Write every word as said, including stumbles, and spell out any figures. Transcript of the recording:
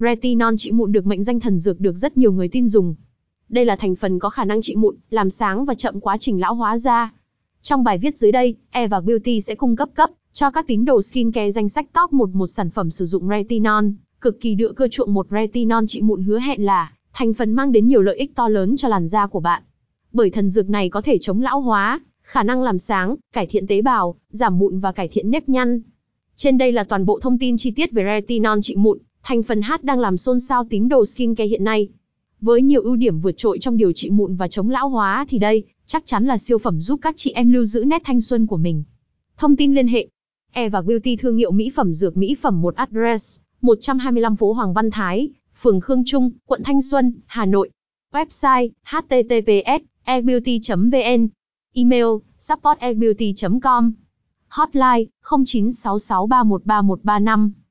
Retinol trị mụn được mệnh danh thần dược được rất nhiều người tin dùng. Đây là thành phần có khả năng trị mụn, làm sáng và chậm quá trình lão hóa da. Trong bài viết dưới đây, e and giê Beauty sẽ cung cấp cấp cho các tín đồ skincare danh sách top một một sản phẩm sử dụng retinol, cực kỳ đựa cơ chuộng một retinol trị mụn hứa hẹn là thành phần mang đến nhiều lợi ích to lớn cho làn da của bạn. Bởi thần dược này có thể chống lão hóa, khả năng làm sáng, cải thiện tế bào, giảm mụn và cải thiện nếp nhăn. Trên đây là toàn bộ thông tin chi tiết về retinol trị mụn, thành phần H đang làm xôn xao tín đồ skincare hiện nay. Với nhiều ưu điểm vượt trội trong điều trị mụn và chống lão hóa thì đây chắc chắn là siêu phẩm giúp các chị em lưu giữ nét thanh xuân của mình. Thông tin liên hệ: e and giê Beauty, thương hiệu mỹ phẩm dược mỹ phẩm một. Address: một trăm hai mươi lăm phố Hoàng Văn Thái, phường Khương Trung, quận Thanh Xuân, Hà Nội. Website: h t t p s e beauty chấm v n. Email: support e beauty chấm com. Hotline: không chín sáu sáu ba một ba một ba năm.